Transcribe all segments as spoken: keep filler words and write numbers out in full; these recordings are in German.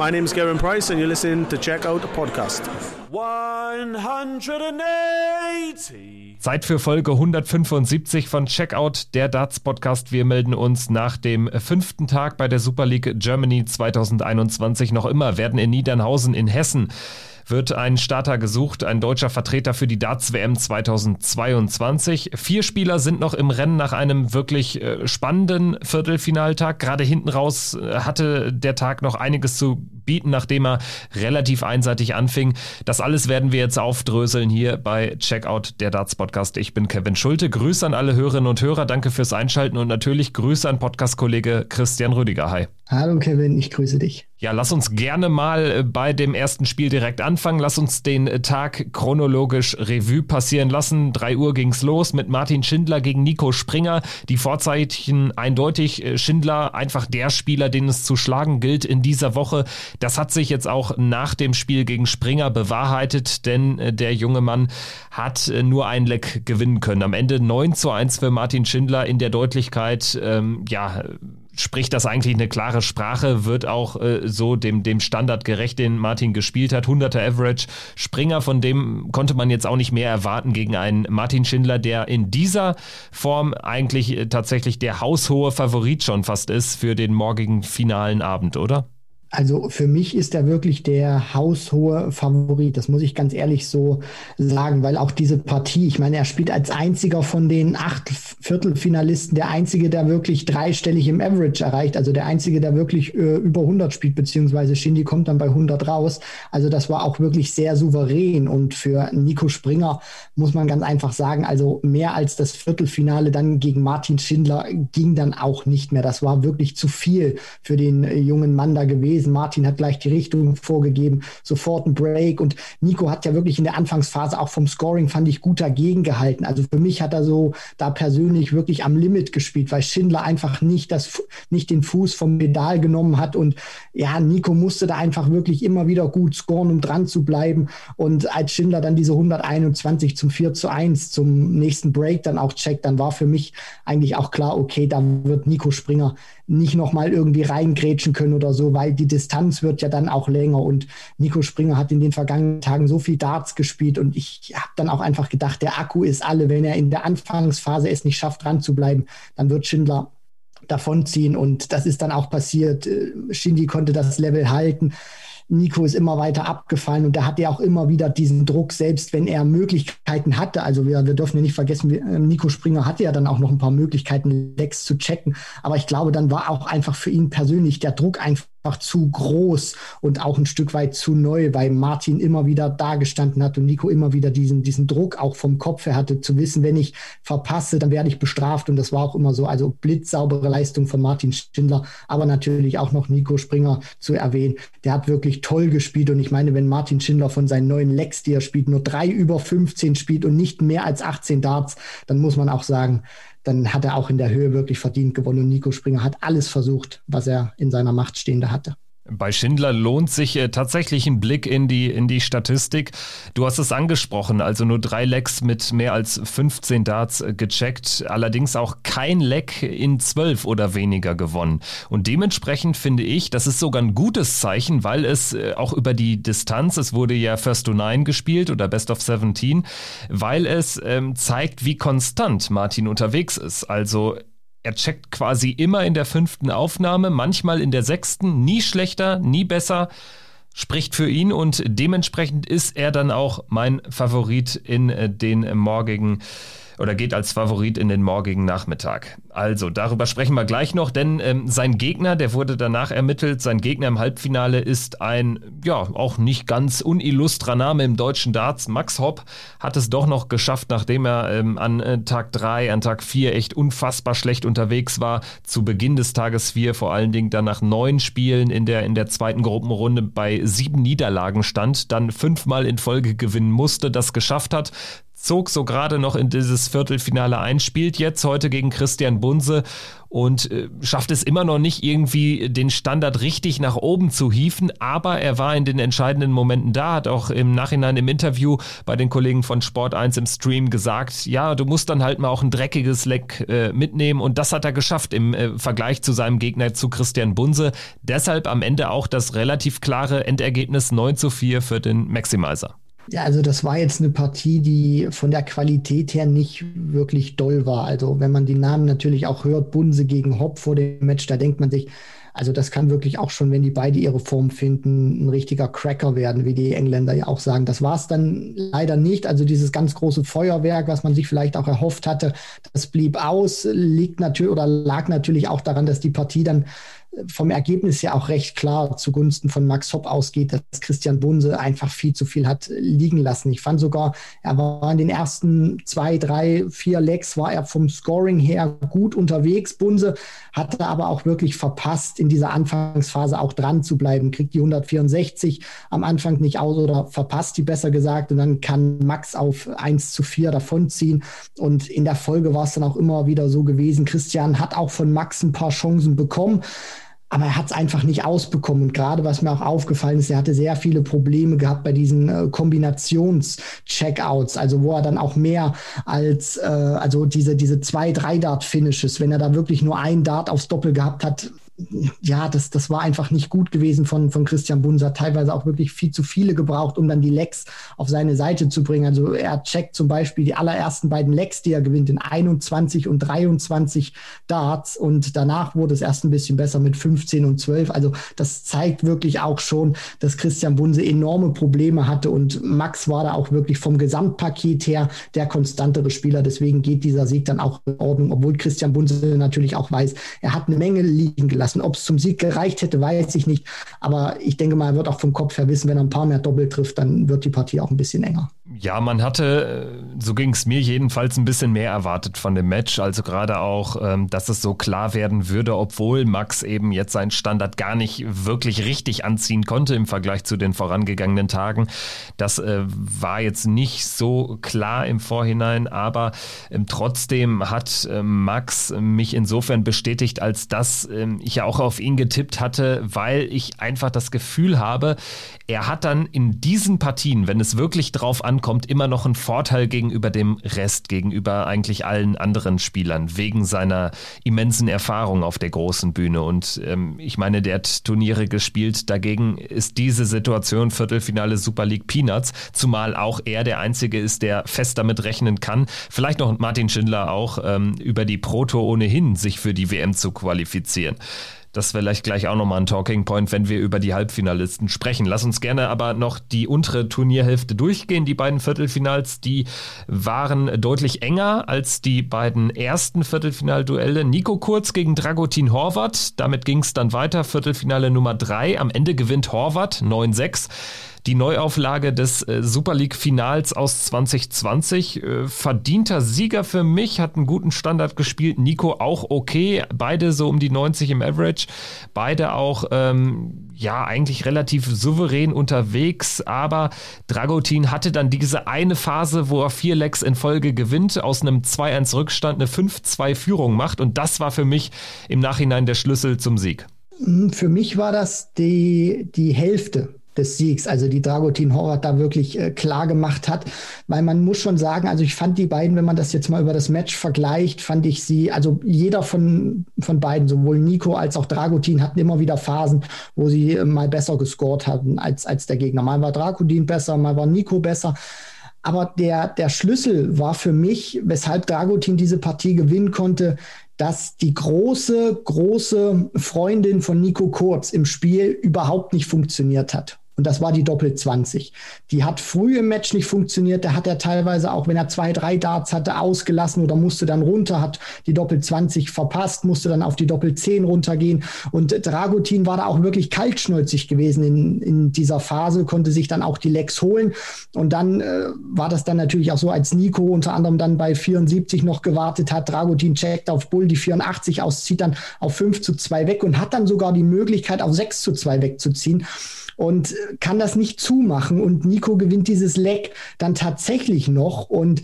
My name is Gavin Price and you're listening to Check Out Podcast. hundertachtzig Zeit für Folge hundertfünfundsiebzig von Check Out, der Darts-Podcast. Wir melden uns nach dem fünften Tag bei der Super League Germany zweitausendeinundzwanzig. Noch immer werden in Niedernhausen in Hessen wird ein Starter gesucht, ein deutscher Vertreter für die Darts-W M zweitausendzweiundzwanzig. Vier Spieler sind noch im Rennen nach einem wirklich spannenden Viertelfinaltag. Gerade hinten raus hatte der Tag noch einiges zu bieten, nachdem er relativ einseitig anfing. Das alles werden wir jetzt aufdröseln hier bei Checkout, der Darts-Podcast. Ich bin Kevin Schulte. Grüße an alle Hörerinnen und Hörer. Danke fürs Einschalten und natürlich Grüße an Podcast-Kollege Christian Rüdiger. Hi. Hallo Kevin, ich grüße dich. Ja, lass uns gerne mal bei dem ersten Spiel direkt anfangen. Lass uns den Tag chronologisch Revue passieren lassen. drei Uhr ging's los mit Martin Schindler gegen Nico Springer. Die Vorzeichen eindeutig. Schindler, einfach der Spieler, den es zu schlagen gilt in dieser Woche. Das hat sich jetzt auch nach dem Spiel gegen Springer bewahrheitet, denn der junge Mann hat nur ein Leck gewinnen können. Am Ende neun zu eins für Martin Schindler in der Deutlichkeit, ähm, ja... spricht das eigentlich eine klare Sprache, wird auch äh, so dem, dem Standard gerecht, den Martin gespielt hat. hunderter Average Springer, von dem konnte man jetzt auch nicht mehr erwarten gegen einen Martin Schindler, der in dieser Form eigentlich äh, tatsächlich der haushohe Favorit schon fast ist für den morgigen finalen Abend, oder? Also für mich ist er wirklich der haushohe Favorit, das muss ich ganz ehrlich so sagen, weil auch diese Partie, ich meine, er spielt als einziger von den acht Viertelfinalisten, der einzige, der wirklich dreistellig im Average erreicht, also der einzige, der wirklich äh, über hundert spielt, beziehungsweise Schindy kommt dann bei hundert raus, also das war auch wirklich sehr souverän und für Nico Springer muss man ganz einfach sagen, also mehr als das Viertelfinale dann gegen Martin Schindler ging dann auch nicht mehr, das war wirklich zu viel für den jungen Mann da gewesen. Martin hat gleich die Richtung vorgegeben, sofort ein Break und Nico hat ja wirklich in der Anfangsphase auch vom Scoring, fand ich, gut dagegen gehalten. Also für mich hat er so da persönlich wirklich am Limit gespielt, weil Schindler einfach nicht, das, nicht den Fuß vom Pedal genommen hat und ja, Nico musste da einfach wirklich immer wieder gut scoren, um dran zu bleiben und als Schindler dann diese hunderteinundzwanzig zum vier zu eins zum nächsten Break dann auch checkt, dann war für mich eigentlich auch klar, okay, da wird Nico Springer nicht nochmal irgendwie reingrätschen können oder so, weil die Distanz wird ja dann auch länger und Nico Springer hat in den vergangenen Tagen so viel Darts gespielt und ich habe dann auch einfach gedacht, der Akku ist alle, wenn er in der Anfangsphase es nicht schafft, dran zu bleiben, dann wird Schindler davonziehen und das ist dann auch passiert. Schindy konnte das Level halten. Nico ist immer weiter abgefallen und da hat er auch immer wieder diesen Druck, selbst wenn er Möglichkeiten hatte. Also wir, wir dürfen ja nicht vergessen, Nico Springer hatte ja dann auch noch ein paar Möglichkeiten, Lecks zu checken. Aber ich glaube, dann war auch einfach für ihn persönlich der Druck einfach zu groß und auch ein Stück weit zu neu, weil Martin immer wieder da gestanden hat und Nico immer wieder diesen, diesen Druck auch vom Kopf her hatte, zu wissen, wenn ich verpasse, dann werde ich bestraft. Und das war auch immer so, also blitzsaubere Leistung von Martin Schindler, aber natürlich auch noch Nico Springer zu erwähnen. Der hat wirklich toll gespielt und ich meine, wenn Martin Schindler von seinen neuen Lecks, die er spielt, nur drei über fünfzehn spielt und nicht mehr als achtzehn Darts, dann muss man auch sagen, dann hat er auch in der Höhe wirklich verdient gewonnen und Nico Springer hat alles versucht, was er in seiner Macht Stehende hatte. Bei Schindler lohnt sich äh, tatsächlich ein Blick in die, in die Statistik. Du hast es angesprochen, also nur drei Lecks mit mehr als fünfzehn Darts äh, gecheckt, allerdings auch kein Leck in zwölf oder weniger gewonnen. Und dementsprechend finde ich, das ist sogar ein gutes Zeichen, weil es äh, auch über die Distanz, es wurde ja First to Nine gespielt oder Best of siebzehn, weil es ähm, zeigt, wie konstant Martin unterwegs ist. Also er checkt quasi immer in der fünften Aufnahme, manchmal in der sechsten, nie schlechter, nie besser, spricht für ihn und dementsprechend ist er dann auch mein Favorit in den morgigen, oder geht als Favorit in den morgigen Nachmittag. Also, darüber sprechen wir gleich noch, denn ähm, sein Gegner, der wurde danach ermittelt, sein Gegner im Halbfinale ist ein, ja, auch nicht ganz unillustrer Name im deutschen Darts. Max Hopp hat es doch noch geschafft, nachdem er ähm, an äh, Tag drei, an Tag vier echt unfassbar schlecht unterwegs war, zu Beginn des Tages vier, vor allen Dingen dann nach neun Spielen in der, in der zweiten Gruppenrunde bei sieben Niederlagen stand, dann fünfmal in Folge gewinnen musste, das geschafft hat, zog so gerade noch in dieses Viertelfinale ein, spielt jetzt heute gegen Christian Christian Bunse und äh, schafft es immer noch nicht irgendwie, den Standard richtig nach oben zu hieven, aber er war in den entscheidenden Momenten da, hat auch im Nachhinein im Interview bei den Kollegen von Sport eins im Stream gesagt, ja, du musst dann halt mal auch ein dreckiges Leck äh, mitnehmen, und das hat er geschafft im äh, Vergleich zu seinem Gegner, zu Christian Bunse. Deshalb am Ende auch das relativ klare Endergebnis neun zu vier für den Maximizer. Ja, also das war jetzt eine Partie, die von der Qualität her nicht wirklich doll war. Also wenn man die Namen natürlich auch hört, Bunse gegen Hopp vor dem Match, da denkt man sich, also das kann wirklich auch schon, wenn die beide ihre Form finden, ein richtiger Cracker werden, wie die Engländer ja auch sagen. Das war es dann leider nicht. Also dieses ganz große Feuerwerk, was man sich vielleicht auch erhofft hatte, das blieb aus, liegt natürlich oder lag natürlich auch daran, dass die Partie dann vom Ergebnis ja auch recht klar zugunsten von Max Hopp ausgeht, dass Christian Bunse einfach viel zu viel hat liegen lassen. Ich fand sogar, er war in den ersten zwei, drei, vier Legs, war er vom Scoring her gut unterwegs. Bunse hatte aber auch wirklich verpasst, in dieser Anfangsphase auch dran zu bleiben. Kriegt die hundertvierundsechzig am Anfang nicht aus oder verpasst die besser gesagt, und dann kann Max auf eins zu vier davonziehen. Und in der Folge war es dann auch immer wieder so gewesen. Christian hat auch von Max ein paar Chancen bekommen, aber er hat es einfach nicht ausbekommen. Und gerade, was mir auch aufgefallen ist, er hatte sehr viele Probleme gehabt bei diesen äh, Kombinations-Checkouts, also wo er dann auch mehr als, äh, also diese diese zwei, drei Dart-Finishes, wenn er da wirklich nur ein Dart aufs Doppel gehabt hat, ja, das, das war einfach nicht gut gewesen von, von Christian Bunse, hat teilweise auch wirklich viel zu viele gebraucht, um dann die Legs auf seine Seite zu bringen. Also er checkt zum Beispiel die allerersten beiden Legs, die er gewinnt, in einundzwanzig und dreiundzwanzig Darts, und danach wurde es erst ein bisschen besser mit fünfzehn und zwölf. Also das zeigt wirklich auch schon, dass Christian Bunse enorme Probleme hatte, und Max war da auch wirklich vom Gesamtpaket her der konstantere Spieler. Deswegen geht dieser Sieg dann auch in Ordnung, obwohl Christian Bunse natürlich auch weiß, er hat eine Menge liegen gelassen. Ob es zum Sieg gereicht hätte, weiß ich nicht. Aber ich denke mal, er wird auch vom Kopf her wissen, wenn er ein paar mehr Doppel trifft, dann wird die Partie auch ein bisschen enger. Ja, man hatte, so ging es mir jedenfalls, ein bisschen mehr erwartet von dem Match. Also gerade auch, dass es so klar werden würde, obwohl Max eben jetzt seinen Standard gar nicht wirklich richtig anziehen konnte im Vergleich zu den vorangegangenen Tagen. Das war jetzt nicht so klar im Vorhinein, aber trotzdem hat Max mich insofern bestätigt, als dass ich ja auch auf ihn getippt hatte, weil ich einfach das Gefühl habe, er hat dann in diesen Partien, wenn es wirklich drauf ankommt, immer noch einen Vorteil gegenüber dem Rest, gegenüber eigentlich allen anderen Spielern, wegen seiner immensen Erfahrung auf der großen Bühne. Und ähm, ich meine, der hat Turniere gespielt, dagegen ist diese Situation Viertelfinale Super League Peanuts, zumal auch er der Einzige ist, der fest damit rechnen kann, vielleicht noch Martin Schindler auch, ähm, über die Pro Tour ohnehin sich für die W M zu qualifizieren. Das wäre vielleicht gleich auch nochmal ein Talking Point, wenn wir über die Halbfinalisten sprechen. Lass uns gerne aber noch die untere Turnierhälfte durchgehen. Die beiden Viertelfinals, die waren deutlich enger als die beiden ersten Viertelfinalduelle. Nico Kurz gegen Dragutin Horvat. Damit ging es dann weiter. Viertelfinale Nummer drei. Am Ende gewinnt Horvat neun sechs. Die Neuauflage des äh, Super League Finals aus zwanzig zwanzig. Äh, verdienter Sieger für mich, hat einen guten Standard gespielt. Nico auch okay. Beide so um die neunzig im Average. Beide auch, ähm, ja, eigentlich relativ souverän unterwegs. Aber Dragutin hatte dann diese eine Phase, wo er vier Legs in Folge gewinnt, aus einem zwei eins Rückstand eine fünf zwei Führung macht. Und das war für mich im Nachhinein der Schlüssel zum Sieg. Für mich war das die, die Hälfte des Siegs, also die Dragutin Horvat da wirklich äh, klar gemacht hat, weil man muss schon sagen, also ich fand die beiden, wenn man das jetzt mal über das Match vergleicht, fand ich sie, also jeder von, von beiden, sowohl Nico als auch Dragutin, hatten immer wieder Phasen, wo sie äh, mal besser gescored hatten als, als der Gegner. Mal war Dragutin besser, mal war Nico besser. Aber der, der Schlüssel war für mich, weshalb Dragutin diese Partie gewinnen konnte, dass die große, große Freundin von Nico Kurz im Spiel überhaupt nicht funktioniert hat. Und das war die Doppel zwanzig. Die hat früh im Match nicht funktioniert. Da hat er teilweise auch, wenn er zwei, drei Darts hatte, ausgelassen oder musste dann runter, hat die Doppel zwanzig verpasst, musste dann auf die Doppel zehn runtergehen. Und Dragutin war da auch wirklich kaltschnäuzig gewesen in, in dieser Phase, konnte sich dann auch die Legs holen. Und dann äh, war das dann natürlich auch so, als Nico unter anderem dann bei vierundsiebzig noch gewartet hat. Dragutin checkt auf Bull die vierundachtzig aus, zieht dann auf fünf zu zwei weg und hat dann sogar die Möglichkeit, auf sechs zu zwei wegzuziehen. Und kann das nicht zumachen, und Nico gewinnt dieses Leck dann tatsächlich noch, und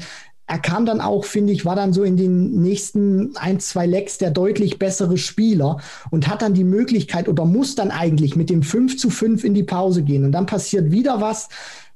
er kam dann auch, finde ich, war dann so in den nächsten ein, zwei Legs der deutlich bessere Spieler und hat dann die Möglichkeit oder muss dann eigentlich mit dem fünf zu fünf in die Pause gehen. Und dann passiert wieder was,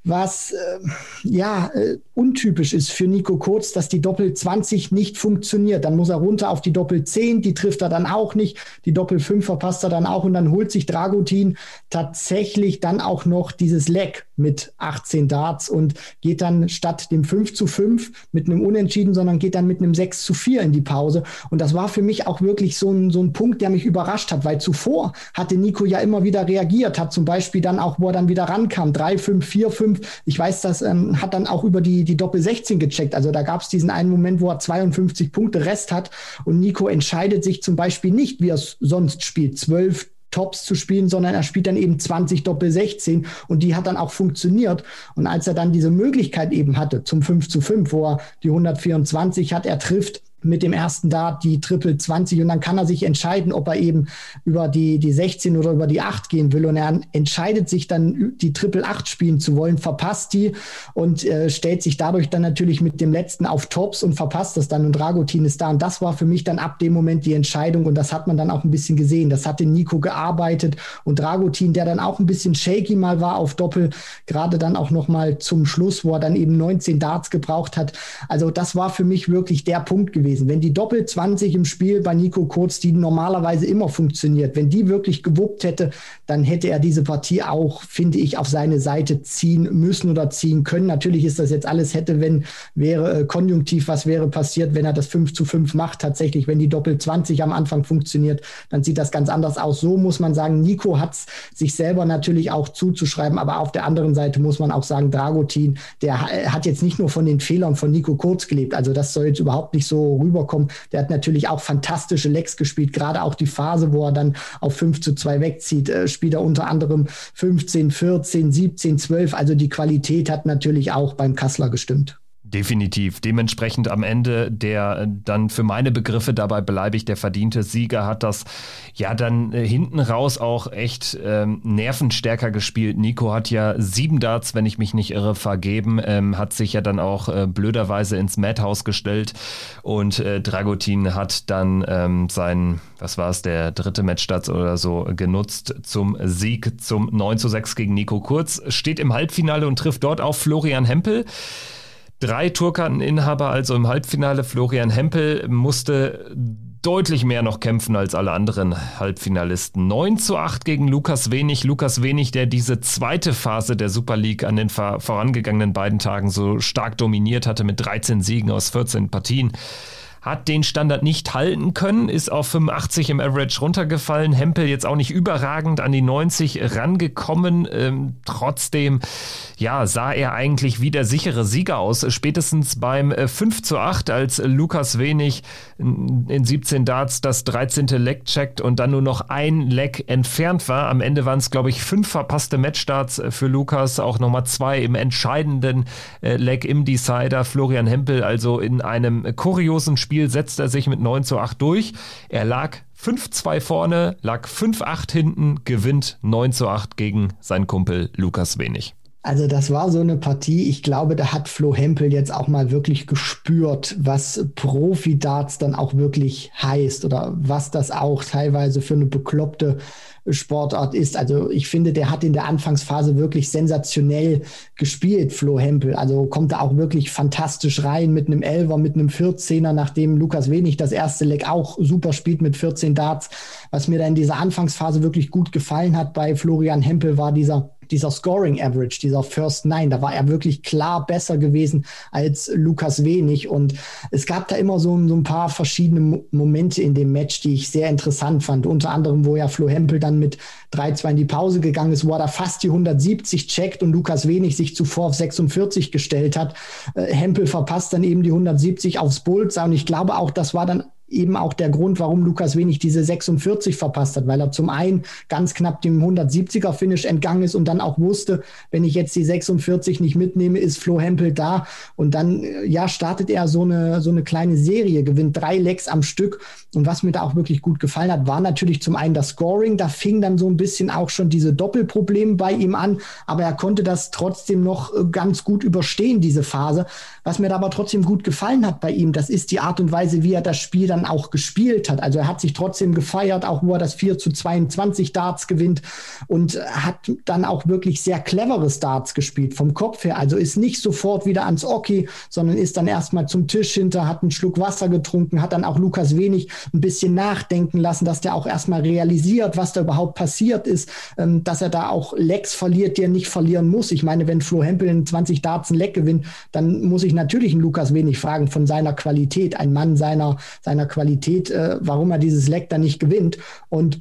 was äh, ja äh, untypisch ist für Nico Kurz, dass die Doppel zwanzig nicht funktioniert. Dann muss er runter auf die Doppel zehn, die trifft er dann auch nicht, die Doppel fünf verpasst er dann auch und dann holt sich Dragutin tatsächlich dann auch noch dieses Leck mit achtzehn Darts und geht dann statt dem fünf zu fünf mit einem Unentschieden, sondern geht dann mit einem sechs zu vier in die Pause. Und das war für mich auch wirklich so ein, so ein Punkt, der mich überrascht hat, weil zuvor hatte Nico ja immer wieder reagiert, hat zum Beispiel dann auch, wo er dann wieder rankam, drei, fünf, vier, fünf, ich weiß, das ähm, hat dann auch über die, die Doppel sechzehn gecheckt. Also da gab es diesen einen Moment, wo er zweiundfünfzig Punkte Rest hat und Nico entscheidet sich zum Beispiel nicht, wie er es sonst spielt, zwölf Tops zu spielen, sondern er spielt dann eben zwanzig Doppel sechzehn und die hat dann auch funktioniert. Und als er dann diese Möglichkeit eben hatte zum fünf zu fünf, wo er die hundertvierundzwanzig hat, er trifft mit dem ersten Dart die Triple zwanzig und dann kann er sich entscheiden, ob er eben über die, die sechzehn oder über die acht gehen will und er entscheidet sich dann, die Triple acht spielen zu wollen, verpasst die und äh, stellt sich dadurch dann natürlich mit dem letzten auf Tops und verpasst das dann und Dragutin ist da und das war für mich dann ab dem Moment die Entscheidung und das hat man dann auch ein bisschen gesehen, das hat den Nico gearbeitet und Dragutin, der dann auch ein bisschen shaky mal war auf Doppel, gerade dann auch nochmal zum Schluss, wo er dann eben neunzehn Darts gebraucht hat, also das war für mich wirklich der Punkt gewesen. Wenn die Doppel zwanzig im Spiel bei Nico Kurz, die normalerweise immer funktioniert, wenn die wirklich gewuppt hätte, dann hätte er diese Partie auch, finde ich, auf seine Seite ziehen müssen oder ziehen können. Natürlich ist das jetzt alles hätte, wenn, wäre, konjunktiv, was wäre passiert, wenn er das fünf zu fünf macht. Tatsächlich, wenn die Doppel zwanzig am Anfang funktioniert, dann sieht das ganz anders aus. So muss man sagen, Nico hat es sich selber natürlich auch zuzuschreiben, aber auf der anderen Seite muss man auch sagen, Dragutin, der hat jetzt nicht nur von den Fehlern von Nico Kurz gelebt. Also das soll jetzt überhaupt nicht so rüberkommen. Der hat natürlich auch fantastische Legs gespielt, gerade auch die Phase, wo er dann auf fünf zu zwei wegzieht, äh, spielt er unter anderem fünfzehn, vierzehn, siebzehn, zwölf, also die Qualität hat natürlich auch beim Kasseler gestimmt. Definitiv. Dementsprechend am Ende der dann für meine Begriffe, dabei bleibe ich, der verdiente Sieger hat das ja dann äh, hinten raus auch echt ähm, nervenstärker gespielt. Nico hat ja sieben Darts, wenn ich mich nicht irre, vergeben, ähm, hat sich ja dann auch äh, blöderweise ins Madhouse gestellt und äh, Dragutin hat dann ähm, seinen, was war es, der dritte Matchstart oder so genutzt zum Sieg, zum neun zu sechs gegen Nico Kurz, steht im Halbfinale und trifft dort auf Florian Hempel. Drei Tourkarteninhaber, also im Halbfinale. Florian Hempel musste deutlich mehr noch kämpfen als alle anderen Halbfinalisten. neun zu acht gegen Lukas Wenig. Lukas Wenig, der diese zweite Phase der Super League an den vorangegangenen beiden Tagen so stark dominiert hatte mit dreizehn Siegen aus vierzehn Partien, hat den Standard nicht halten können, ist auf fünfundachtzig im Average runtergefallen. Hempel jetzt auch nicht überragend an die neunzig rangekommen. Ähm, trotzdem ja, sah er eigentlich wie der sichere Sieger aus. Spätestens beim fünf zu acht, als Lukas Wenig in siebzehn Darts das dreizehnte Leck checkt und dann nur noch ein Leck entfernt war. Am Ende waren es, glaube ich, fünf verpasste Matchstarts für Lukas. Auch nochmal zwei im entscheidenden Leck im Decider. Florian Hempel also in einem kuriosen Spiel. Spiel setzt er sich mit neun zu acht durch. Er lag fünf zu zwei vorne, lag fünf zu acht hinten, gewinnt neun zu acht gegen seinen Kumpel Lukas Wenig. Also das war so eine Partie, ich glaube, da hat Flo Hempel jetzt auch mal wirklich gespürt, was Profi-Darts dann auch wirklich heißt oder was das auch teilweise für eine bekloppte Sportart ist. Also ich finde, der hat in der Anfangsphase wirklich sensationell gespielt, Flo Hempel. Also kommt da auch wirklich fantastisch rein mit einem Elfer, mit einem vierzehner, nachdem Lukas Wenig das erste Leck auch super spielt mit vierzehn Darts. Was mir da in dieser Anfangsphase wirklich gut gefallen hat bei Florian Hempel war dieser dieser Scoring Average, dieser First Nine, da war er wirklich klar besser gewesen als Lukas Wenig und es gab da immer so, so ein paar verschiedene Mo- Momente in dem Match, die ich sehr interessant fand, unter anderem, wo ja Flo Hempel dann mit drei zu zwei in die Pause gegangen ist, wo er da fast die hundertsiebzig checkt und Lukas Wenig sich zuvor auf sechsundvierzig gestellt hat. Äh, Hempel verpasst dann eben die hundertsiebzig aufs Bullseye und ich glaube auch, das war dann eben auch der Grund, warum Lukas Wenig diese sechsundvierzig verpasst hat, weil er zum einen ganz knapp dem hundertsiebziger-Finish entgangen ist und dann auch wusste, wenn ich jetzt die sechsundvierzig nicht mitnehme, ist Flo Hempel da. Und dann ja, startet er so eine, so eine kleine Serie, gewinnt drei Legs am Stück. Und was mir da auch wirklich gut gefallen hat, war natürlich zum einen das Scoring. Da fing dann so ein bisschen auch schon diese Doppelprobleme bei ihm an, aber er konnte das trotzdem noch ganz gut überstehen, diese Phase. Was mir da aber trotzdem gut gefallen hat bei ihm, das ist die Art und Weise, wie er das Spiel dann auch gespielt hat. Also er hat sich trotzdem gefeiert, auch wo er das vier zu zweiundzwanzig Darts gewinnt, und hat dann auch wirklich sehr cleveres Darts gespielt vom Kopf her. Also ist nicht sofort wieder ans Oki, sondern ist dann erstmal zum Tisch hinter, hat einen Schluck Wasser getrunken, hat dann auch Lukas Wenig ein bisschen nachdenken lassen, dass der auch erstmal realisiert, was da überhaupt passiert ist, dass er da auch Legs verliert, die er nicht verlieren muss. Ich meine, wenn Flo Hempel in zwanzig Darts ein Leg gewinnt, dann muss ich natürlich einen Lukas Wenig fragen von seiner Qualität, ein Mann seiner, seiner Qualität, äh, warum er dieses Leg dann nicht gewinnt. Und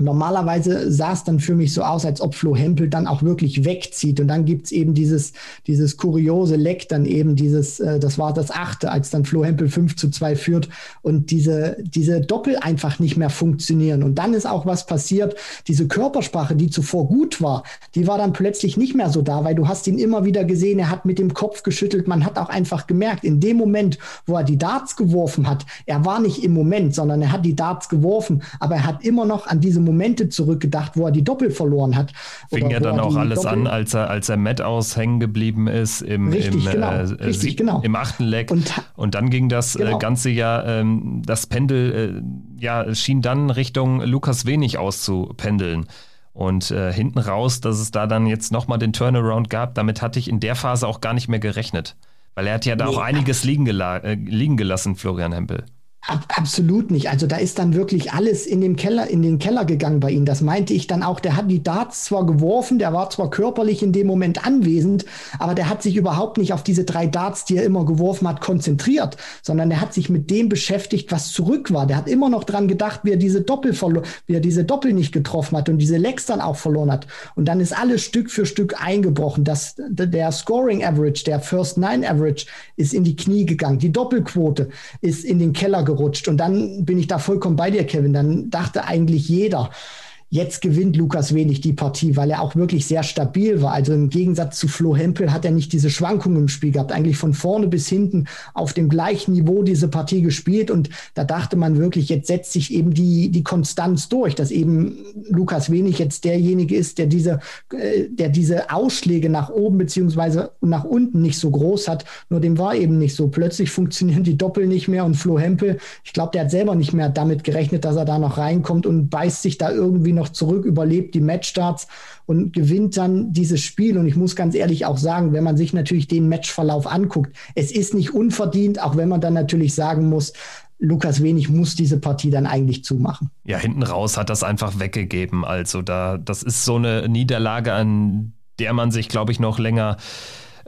normalerweise sah es dann für mich so aus, als ob Flo Hempel dann auch wirklich wegzieht. Und dann gibt's eben dieses dieses kuriose Leck, dann eben dieses, äh, das war das achte, als dann Flo Hempel fünf zu zwei führt und diese diese Doppel einfach nicht mehr funktionieren. Und dann ist auch was passiert, diese Körpersprache, die zuvor gut war, die war dann plötzlich nicht mehr so da, weil du hast ihn immer wieder gesehen, er hat mit dem Kopf geschüttelt. Man hat auch einfach gemerkt, in dem Moment, wo er die Darts geworfen hat, er war nicht im Moment, sondern er hat die Darts geworfen, aber er hat immer noch an diesem Momente zurückgedacht, wo er die Doppel verloren hat. Fing oder ja dann auch alles Doppel an, als er als er Matt aus hängen geblieben ist im, richtig, im, genau, äh, richtig, sie- genau. im achten Leg. Und, und dann ging das genau. äh, ganze Jahr, ähm, das Pendel äh, ja, schien dann Richtung Lukas Wenig auszupendeln. Und äh, hinten raus, dass es da dann jetzt nochmal den Turnaround gab, damit hatte ich in der Phase auch gar nicht mehr gerechnet. Weil er hat ja da nee. auch einiges liegen, gela- äh, liegen gelassen, Florian Hempel. Absolut nicht. Also da ist dann wirklich alles in dem Keller, in den Keller gegangen bei ihm. Das meinte ich dann auch. Der hat die Darts zwar geworfen, der war zwar körperlich in dem Moment anwesend, aber der hat sich überhaupt nicht auf diese drei Darts, die er immer geworfen hat, konzentriert, sondern der hat sich mit dem beschäftigt, was zurück war. Der hat immer noch dran gedacht, wie er diese Doppel verlo- wie er diese Doppel nicht getroffen hat und diese Legs dann auch verloren hat. Und dann ist alles Stück für Stück eingebrochen. Das, der Scoring Average, der First Nine Average ist in die Knie gegangen. Die Doppelquote ist in den Keller gerutscht. Und dann bin ich da vollkommen bei dir, Kevin. Dann dachte eigentlich jeder, jetzt gewinnt Lukas Wenig die Partie, weil er auch wirklich sehr stabil war. Also im Gegensatz zu Flo Hempel hat er nicht diese Schwankungen im Spiel gehabt. Eigentlich von vorne bis hinten auf dem gleichen Niveau diese Partie gespielt. Und da dachte man wirklich, jetzt setzt sich eben die, die Konstanz durch, dass eben Lukas Wenig jetzt derjenige ist, der diese, der diese Ausschläge nach oben beziehungsweise nach unten nicht so groß hat. Nur dem war eben nicht so. Plötzlich funktionieren die Doppel nicht mehr. Und Flo Hempel, ich glaube, der hat selber nicht mehr damit gerechnet, dass er da noch reinkommt und beißt sich da irgendwie noch zurück, überlebt die Matchstarts und gewinnt dann dieses Spiel. Und ich muss ganz ehrlich auch sagen, wenn man sich natürlich den Matchverlauf anguckt, es ist nicht unverdient, auch wenn man dann natürlich sagen muss, Lukas Wenig muss diese Partie dann eigentlich zumachen. Ja, hinten raus hat das einfach weggegeben. Also da, das ist so eine Niederlage, an der man sich, glaube ich, noch länger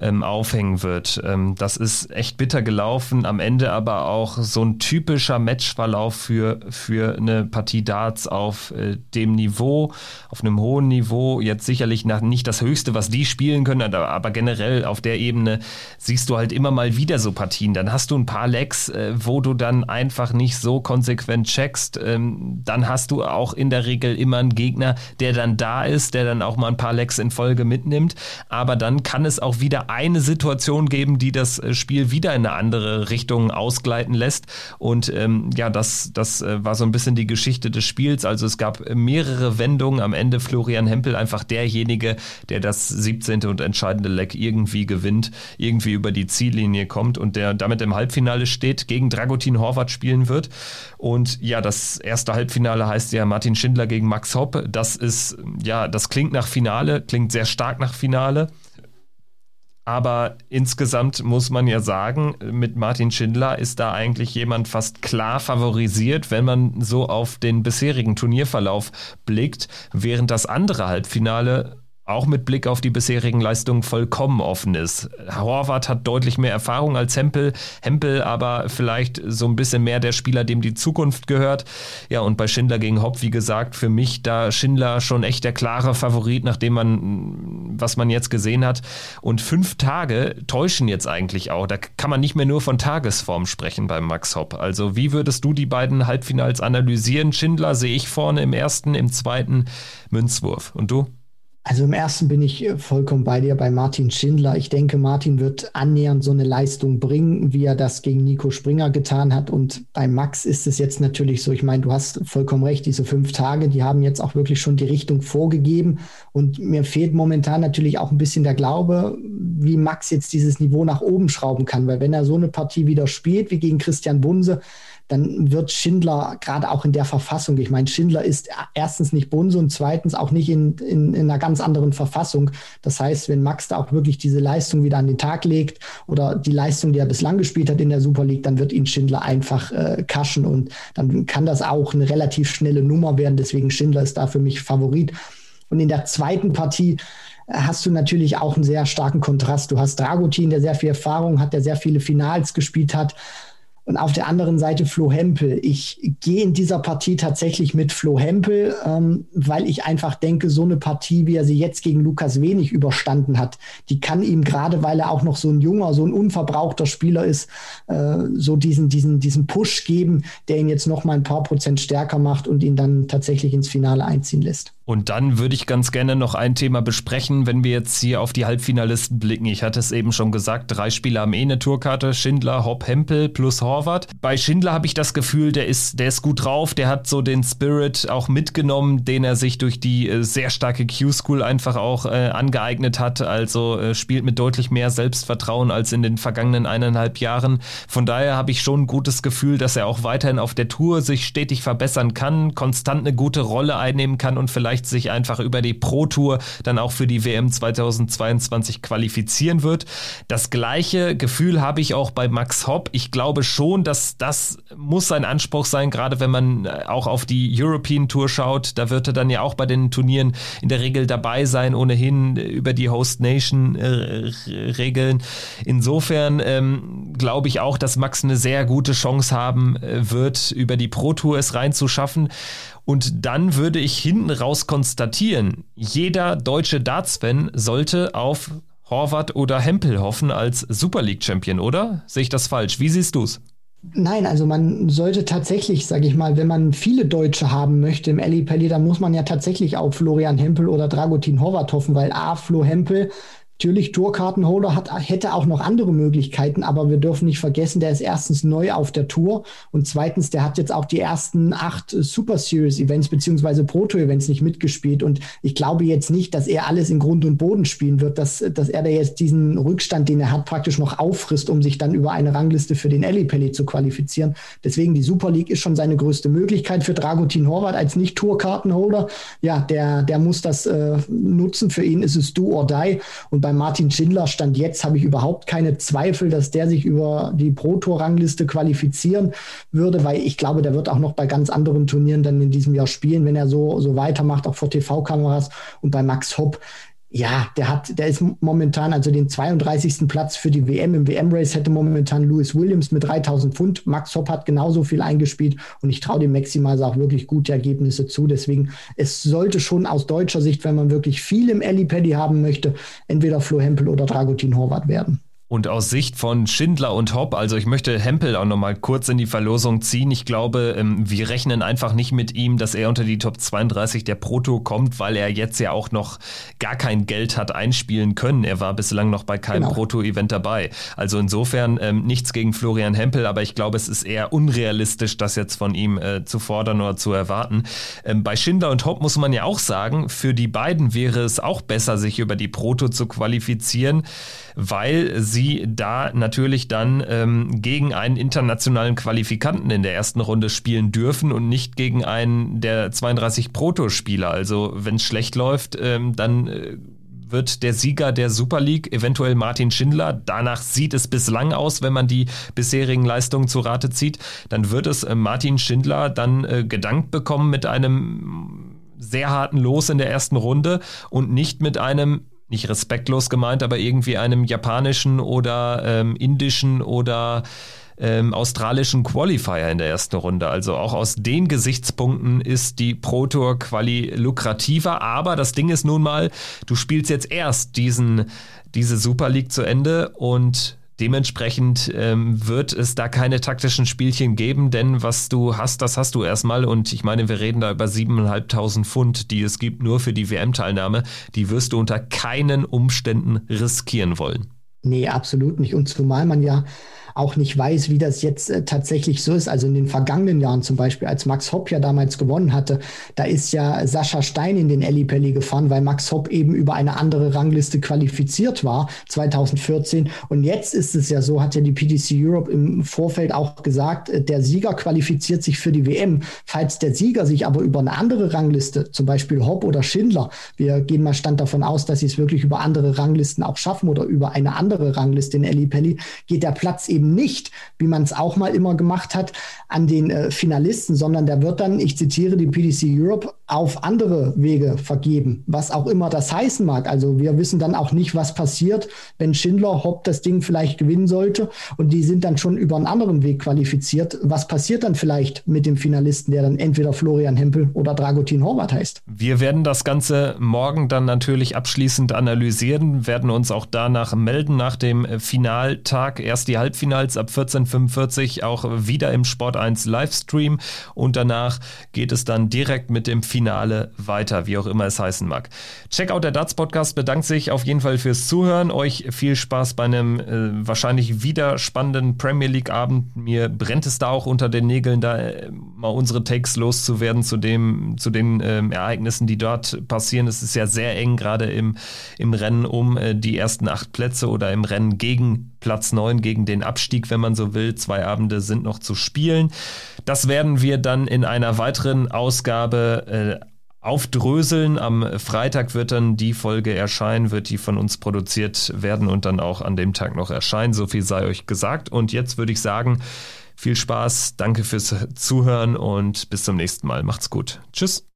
ähm, aufhängen wird. Ähm, das ist echt bitter gelaufen. Am Ende aber auch so ein typischer Matchverlauf für, für eine Partie Darts auf äh, dem Niveau, auf einem hohen Niveau. Jetzt sicherlich nach, nicht das Höchste, was die spielen können, aber, aber generell auf der Ebene siehst du halt immer mal wieder so Partien. Dann hast du ein paar Legs, äh, wo du dann einfach nicht so konsequent checkst. Ähm, dann hast du auch in der Regel immer einen Gegner, der dann da ist, der dann auch mal ein paar Legs in Folge mitnimmt. Aber dann kann es auch wieder eine Situation geben, die das Spiel wieder in eine andere Richtung ausgleiten lässt. Und ähm, ja, das, das war so ein bisschen die Geschichte des Spiels. Also es gab mehrere Wendungen. Am Ende Florian Hempel einfach derjenige, der das siebzehnte und entscheidende Leg irgendwie gewinnt, irgendwie über die Ziellinie kommt und der damit im Halbfinale steht, gegen Dragutin Horvat spielen wird. Und ja, das erste Halbfinale heißt ja Martin Schindler gegen Max Hopp. Das ist, ja, das klingt nach Finale, klingt sehr stark nach Finale. Aber insgesamt muss man ja sagen, mit Martin Schindler ist da eigentlich jemand fast klar favorisiert, wenn man so auf den bisherigen Turnierverlauf blickt, während das andere Halbfinale auch mit Blick auf die bisherigen Leistungen vollkommen offen ist. Horvat hat deutlich mehr Erfahrung als Hempel, Hempel aber vielleicht so ein bisschen mehr der Spieler, dem die Zukunft gehört. Ja, und bei Schindler gegen Hopp, wie gesagt, für mich da Schindler schon echt der klare Favorit, nachdem man was man jetzt gesehen hat. Und fünf Tage täuschen jetzt eigentlich auch. Da kann man nicht mehr nur von Tagesform sprechen beim Max Hopp. Also wie würdest du die beiden Halbfinals analysieren? Schindler sehe ich vorne im ersten, im zweiten Münzwurf. Und du? Also im ersten bin ich vollkommen bei dir, bei Martin Schindler. Ich denke, Martin wird annähernd so eine Leistung bringen, wie er das gegen Nico Springer getan hat. Und bei Max ist es jetzt natürlich so, ich meine, du hast vollkommen recht, diese fünf Tage, die haben jetzt auch wirklich schon die Richtung vorgegeben. Und mir fehlt momentan natürlich auch ein bisschen der Glaube, wie Max jetzt dieses Niveau nach oben schrauben kann. Weil wenn er so eine Partie wieder spielt, wie gegen Christian Bunse, dann wird Schindler gerade auch in der Verfassung, ich meine, Schindler ist erstens nicht Bunse und zweitens auch nicht in, in, in einer ganz anderen Verfassung. Das heißt, wenn Max da auch wirklich diese Leistung wieder an den Tag legt oder die Leistung, die er bislang gespielt hat in der Super League, dann wird ihn Schindler einfach äh, kaschen und dann kann das auch eine relativ schnelle Nummer werden. Deswegen Schindler ist da für mich Favorit. Und in der zweiten Partie hast du natürlich auch einen sehr starken Kontrast. Du hast Dragutin, der sehr viel Erfahrung hat, der sehr viele Finals gespielt hat. Und auf der anderen Seite Flo Hempel. Ich gehe in dieser Partie tatsächlich mit Flo Hempel, ähm, weil ich einfach denke, so eine Partie, wie er sie jetzt gegen Lukas Wenig überstanden hat, die kann ihm gerade, weil er auch noch so ein junger, so ein unverbrauchter Spieler ist, äh, so diesen, diesen, diesen Push geben, der ihn jetzt noch mal ein paar Prozent stärker macht und ihn dann tatsächlich ins Finale einziehen lässt. Und dann würde ich ganz gerne noch ein Thema besprechen, wenn wir jetzt hier auf die Halbfinalisten blicken. Ich hatte es eben schon gesagt, drei Spieler haben eh eine Tourkarte, Schindler, Hopp, Hempel plus Horvat. Bei Schindler habe ich das Gefühl, der ist, der ist gut drauf, der hat so den Spirit auch mitgenommen, den er sich durch die sehr starke Q-School einfach auch äh, angeeignet hat. Also äh, spielt mit deutlich mehr Selbstvertrauen als in den vergangenen eineinhalb Jahren. Von daher habe ich schon ein gutes Gefühl, dass er auch weiterhin auf der Tour sich stetig verbessern kann, konstant eine gute Rolle einnehmen kann und vielleicht sich einfach über die Pro Tour dann auch für die W M zweitausendzweiundzwanzig qualifizieren wird. Das gleiche Gefühl habe ich auch bei Max Hopp. Ich glaube schon, dass das muss sein Anspruch sein, gerade wenn man auch auf die European Tour schaut. Da wird er dann ja auch bei den Turnieren in der Regel dabei sein, ohnehin über die Host Nation äh, Regeln. Insofern ähm, glaube ich auch, dass Max eine sehr gute Chance haben wird, über die Pro Tour es reinzuschaffen. Und dann würde ich hinten raus konstatieren, jeder deutsche Darts-Fan sollte auf Horvat oder Hempel hoffen als Super League-Champion, oder? Sehe ich das falsch? Wie siehst du's? Nein, also man sollte tatsächlich, sage ich mal, wenn man viele Deutsche haben möchte im Ally Pally, dann muss man ja tatsächlich auf Florian Hempel oder Dragutin Horvat hoffen, weil A, Flo Hempel, natürlich, Tourkartenholder hat, hätte auch noch andere Möglichkeiten, aber wir dürfen nicht vergessen, der ist erstens neu auf der Tour und zweitens, der hat jetzt auch die ersten acht Super Series Events beziehungsweise Pro Tour Events nicht mitgespielt und ich glaube jetzt nicht, dass er alles in Grund und Boden spielen wird, dass, dass er da jetzt diesen Rückstand, den er hat, praktisch noch auffrisst, um sich dann über eine Rangliste für den Ally Pally zu qualifizieren. Deswegen, die Super League ist schon seine größte Möglichkeit für Dragutin Horvat als Nicht-Tourkartenholder. Ja, der, der muss das äh, nutzen. Für ihn ist es do or die und bei Martin Schindler Stand jetzt habe ich überhaupt keine Zweifel, dass der sich über die Pro-Tour-Rangliste qualifizieren würde, weil ich glaube, der wird auch noch bei ganz anderen Turnieren dann in diesem Jahr spielen, wenn er so, so weitermacht, auch vor T V-Kameras. Und bei Max Hopp, ja, der hat, der ist momentan, also den zweiunddreißigsten Platz für die W M. Im W M-Race hätte momentan Lewis Williams mit dreitausend Pfund. Max Hopp hat genauso viel eingespielt und ich traue dem Maximizer auch wirklich gute Ergebnisse zu. Deswegen, es sollte schon aus deutscher Sicht, wenn man wirklich viel im Ally Pally haben möchte, entweder Flo Hempel oder Dragutin Horvat werden. Und aus Sicht von Schindler und Hopp, also ich möchte Hempel auch nochmal kurz in die Verlosung ziehen. Ich glaube, wir rechnen einfach nicht mit ihm, dass er unter die Top zweiunddreißig der Pro Tour kommt, weil er jetzt ja auch noch gar kein Geld hat einspielen können. Er war bislang noch bei keinem genau. Pro Tour Event dabei. Also insofern ähm, nichts gegen Florian Hempel, aber ich glaube, es ist eher unrealistisch, das jetzt von ihm äh, zu fordern oder zu erwarten. Ähm, bei Schindler und Hopp muss man ja auch sagen, für die beiden wäre es auch besser, sich über die Pro Tour zu qualifizieren, weil sie die da natürlich dann ähm, gegen einen internationalen Qualifikanten in der ersten Runde spielen dürfen und nicht gegen einen der zweiunddreißig Pro-Tour-Spieler. Also wenn es schlecht läuft, ähm, dann äh, wird der Sieger der Super League eventuell Martin Schindler. Danach sieht es bislang aus, wenn man die bisherigen Leistungen zu Rate zieht. Dann wird es äh, Martin Schindler dann äh, gedankt bekommen mit einem sehr harten Los in der ersten Runde und nicht mit einem, nicht respektlos gemeint, aber irgendwie einem japanischen oder ähm, indischen oder ähm, australischen Qualifier in der ersten Runde. Also auch aus den Gesichtspunkten ist die Pro Tour Quali lukrativer. Aber das Ding ist nun mal, du spielst jetzt erst diesen, diese Super League zu Ende und dementsprechend ähm, wird es da keine taktischen Spielchen geben, denn was du hast, das hast du erstmal. Und ich meine, wir reden da über siebeneinhalbtausend Pfund, die es gibt nur für die W M-Teilnahme. Die wirst du unter keinen Umständen riskieren wollen. Nee, absolut nicht. Und zumal man ja auch nicht weiß, wie das jetzt äh, tatsächlich so ist. Also in den vergangenen Jahren zum Beispiel, als Max Hopp ja damals gewonnen hatte, da ist ja Sascha Stein in den Ally Pally gefahren, weil Max Hopp eben über eine andere Rangliste qualifiziert war, zweitausendvierzehn. Und jetzt ist es ja so, hat ja die P D C Europe im Vorfeld auch gesagt, der Sieger qualifiziert sich für die W M. Falls der Sieger sich aber über eine andere Rangliste, zum Beispiel Hopp oder Schindler, wir gehen mal Stand davon aus, dass sie es wirklich über andere Ranglisten auch schaffen oder über eine andere Rangliste in Ally Pally, geht der Platz eben nicht, wie man es auch mal immer gemacht hat, an den äh, Finalisten, sondern da wird dann, ich zitiere die P D C Europe, auf andere Wege vergeben, was auch immer das heißen mag. Also wir wissen dann auch nicht, was passiert, wenn Schindler, Hopp das Ding vielleicht gewinnen sollte und die sind dann schon über einen anderen Weg qualifiziert. Was passiert dann vielleicht mit dem Finalisten, der dann entweder Florian Hempel oder Dragutin Horvat heißt? Wir werden das Ganze morgen dann natürlich abschließend analysieren, werden uns auch danach melden, nach dem Finaltag, erst die Halbfinale ab vierzehn Uhr fünfundvierzig auch wieder im Sport eins Livestream und danach geht es dann direkt mit dem Finale weiter, wie auch immer es heißen mag. Checkout, der Darts Podcast bedankt sich auf jeden Fall fürs Zuhören. Euch viel Spaß bei einem äh, wahrscheinlich wieder spannenden Premier League Abend. Mir brennt es da auch unter den Nägeln, da äh, mal unsere Takes loszuwerden zu dem, zu den äh, Ereignissen, die dort passieren. Es ist ja sehr eng, gerade im, im Rennen um äh, die ersten acht Plätze oder im Rennen gegen Platz neun, gegen den Abstieg, wenn man so will. Zwei Abende sind noch zu spielen. Das werden wir dann in einer weiteren Ausgabe äh, aufdröseln. Am Freitag wird dann die Folge erscheinen, wird die von uns produziert werden und dann auch an dem Tag noch erscheinen. So viel sei euch gesagt. Und jetzt würde ich sagen, viel Spaß, danke fürs Zuhören und bis zum nächsten Mal. Macht's gut. Tschüss.